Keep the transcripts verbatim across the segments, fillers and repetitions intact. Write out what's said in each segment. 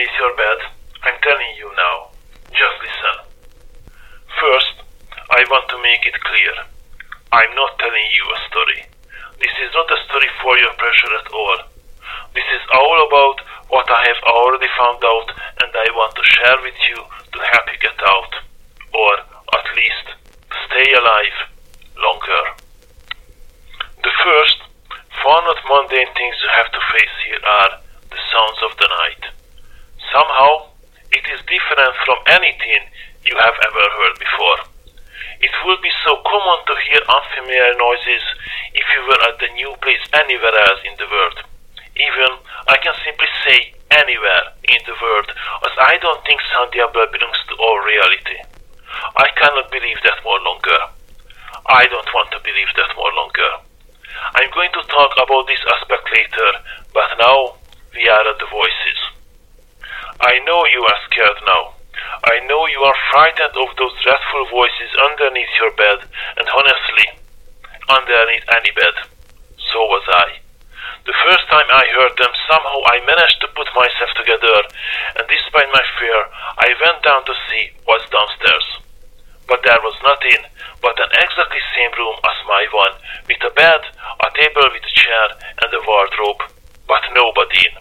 beneath your bed, I'm telling you now. Just listen. First, I want to make it clear. I'm not telling you a story. This is not a story for your pleasure at all. This is all about what I have already found out and I want to share with you to help you get out. Or, at least, stay alive longer. The first, far not mundane things you have to face here are the sounds of the night. Somehow, it is different from anything you have ever heard before. It would be so common to hear unfamiliar noises if you were at a new place anywhere else in the world. Even, I can simply say anywhere in the world, as I don't think San Diablo belongs to all reality. I cannot believe that more longer. I don't want to believe that more longer. I'm going to talk about this aspect later, but now we are at the voices. I know you are scared now. I know you are frightened of those dreadful voices underneath your bed, and honestly, underneath any bed. So was I. The first time I heard them, somehow I managed to put myself together, and despite my fear, I went down to see what's downstairs. But there was nothing but an exactly same room as my one, with a bed, a table with a chair, and a wardrobe, but nobody in.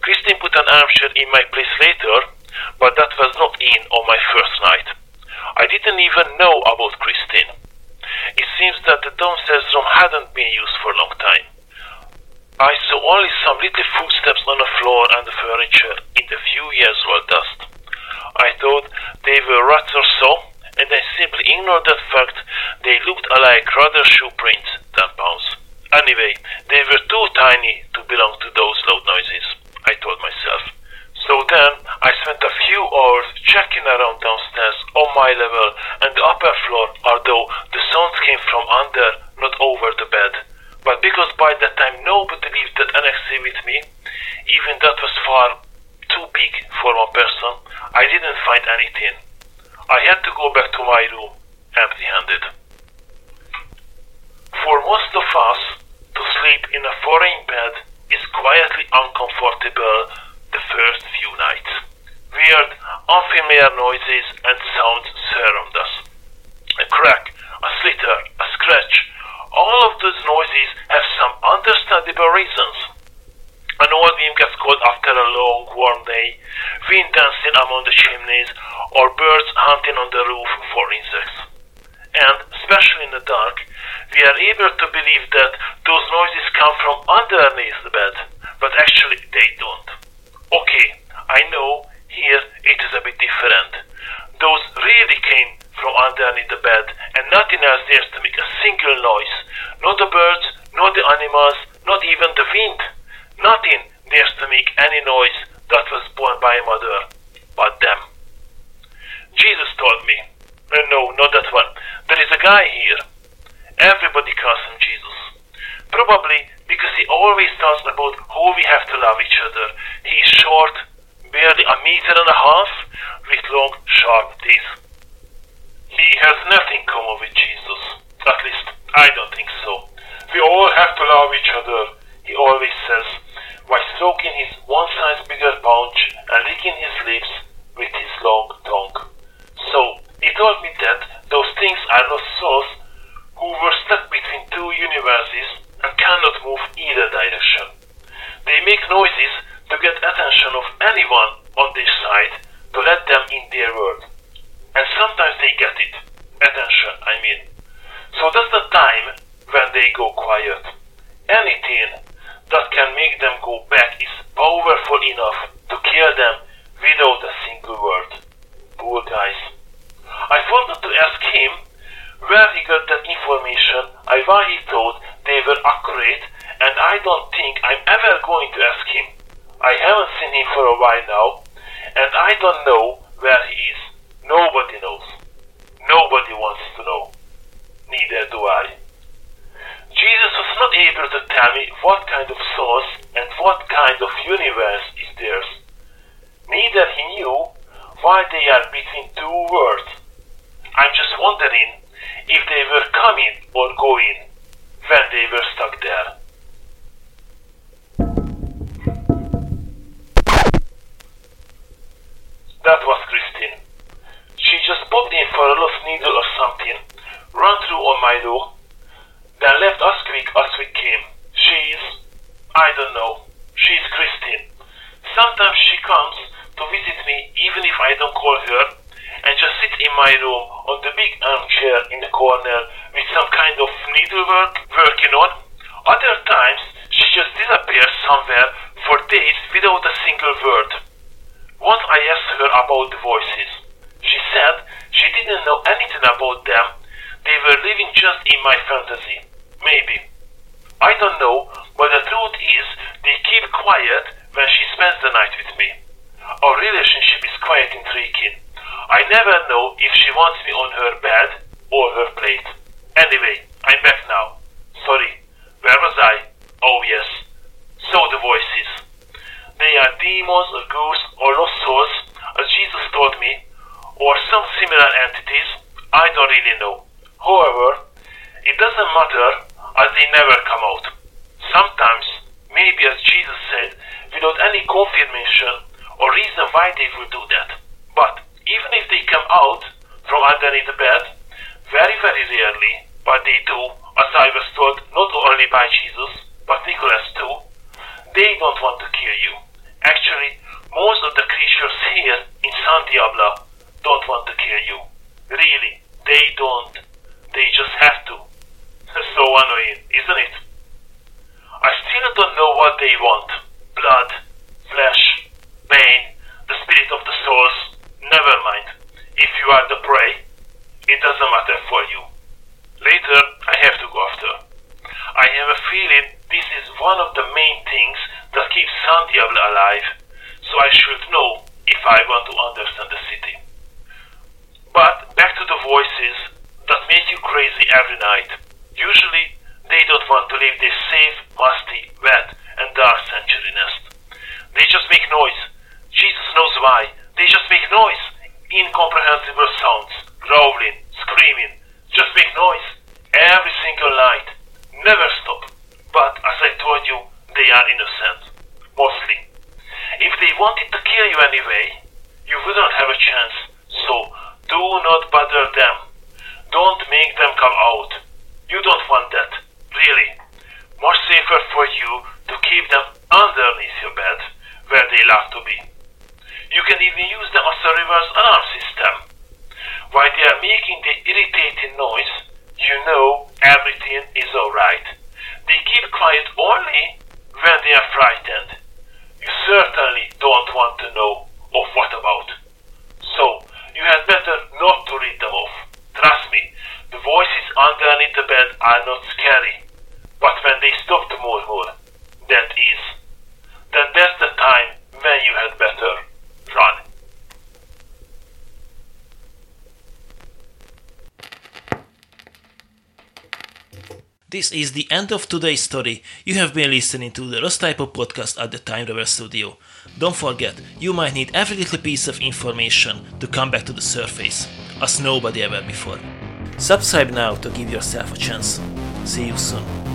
Christine put an armchair in my place later, but that was not in on my first night. I didn't even know about Christine. It seems that the downstairs room hadn't been used for a long time. I saw only some little footsteps on the floor and the furniture in the few years old dust. I thought they were rats or so, and I simply ignored that fact they looked alike rather shoe prints than pounds. Anyway, they were too tiny to belong to those loud noises, I told myself. So then, I spent a few hours checking around downstairs on my level and the upper floor, although the sounds came from under, not over the bed. But because by that time nobody lived at Annex C with me, even that was far too big for one person, I didn't find anything. I had to go back to my room, empty-handed. For most of us, to sleep in a foreign bed is quietly uncomfortable the first few nights. Weird, unfamiliar noises and sounds surround us. A crack, a slitter, a scratch. All of those noises have some understandable reasons. An old wind gets cold after a long, warm day, wind dancing among the chimneys, or birds hunting on the roof for insects. And, especially in the dark, we are able to believe that those noises come from underneath the bed, but actually they don't. Okay, I know, here it is a bit different. Those really came from underneath the bed, and nothing else dares to make a single noise. Not the birds, not the animals, not even the wind. Nothing dares to make any noise that was born by a mother, but them. Jesus told me, uh, no, not that one, there is a guy here. Everybody calls him Jesus. Probably because he always talks about how we have to love each other. He is short, barely a meter and a half, with long, sharp teeth. He has nothing in common with Jesus. At least, I don't think so. We all have to love each other, he always says, while stroking his one size bigger paunch and licking his lips with his long tongue. So, he told me that those things are not souls who were stuck between two universes and cannot move either direction. They make noises to get attention of anyone on their side to let them in their world. And sometimes they get it. Attention, I mean. So that's the time when they go quiet. Anything that can make them go back is powerful enough to kill them without a single word. Poor guys. I wanted to ask him where he got that information and why he thought they were accurate, and I don't think I'm ever going to ask him. I haven't seen him for a while now, and I don't know where he is. Nobody knows. Nobody wants to know. Neither do I. Jesus was not able to tell me what kind of source and what kind of universe is theirs. Neither he knew why they are between two worlds. I'm just wondering if they were coming or going when they were stuck there. my door, then left us quick as we came. She's, I don't know, she's Christine. Sometimes she comes to visit me even if I don't call her, and just sits in my room on the big armchair in the corner with some kind of needlework working on. Other times she just disappears somewhere for days without a single word. Once I asked her about the voices, she said she didn't know anything about them. They were living just in my fantasy. Maybe. I don't know, but the truth is they keep quiet when she spends the night with me. Our relationship is quite intriguing. I never know if she wants me on her bed or her plate. Anyway, I'm back now. Sorry, where was I? Oh yes. So the voices. They are demons or ghosts or lost souls, as Jesus taught me, or some similar entities. I don't really know. However, it doesn't matter as they never come out. Sometimes, maybe as Jesus said, without any confirmation or reason why they would do that. But even if they come out from underneath the bed, very very rarely, but they do, as I was told not only by Jesus, but Nicholas too, they don't want to kill you. Actually, most of the creatures here in San Diablo don't want to kill you. Really, they don't. They just have to. So annoying, isn't it? I still don't know what they want. Blood, flesh, pain, the spirit of the souls. Never mind. If you are the prey, it doesn't matter for you. Later, I have to go after. I have a feeling this is one of the main things that keeps San Diablo alive, so I should know if I want to understand the city. But back to the voices that make you crazy every night. Usually, they don't want to leave this safe, musty, wet, and dark sanctuary nest. They just make noise. Jesus knows why. They just make noise. Incomprehensible sounds. Growling, screaming. Just make noise. Every single night. Never stop. But, as I told you, they are innocent. Mostly. If they wanted to kill you anyway, you wouldn't have a chance. So, do not bother them. Don't make them come out. You don't want that, really. Much safer for you to keep them underneath your bed, where they love to be. You can even use them as a reverse alarm system. While they are making the irritating noise, you know everything is alright. They keep quiet only when they are frightened. You certainly don't want to know of what about. So, you had better not to read them off. Trust me, the voices underneath the bed are not scary, but when they stop to murmur, that is, then that's the time when you had better run. This is the end of today's story. You have been listening to the Ross Typo podcast at the TimeRavel Studio. Don't forget, you might need every little piece of information to come back to the surface, as nobody ever before. Subscribe now to give yourself a chance. See you soon.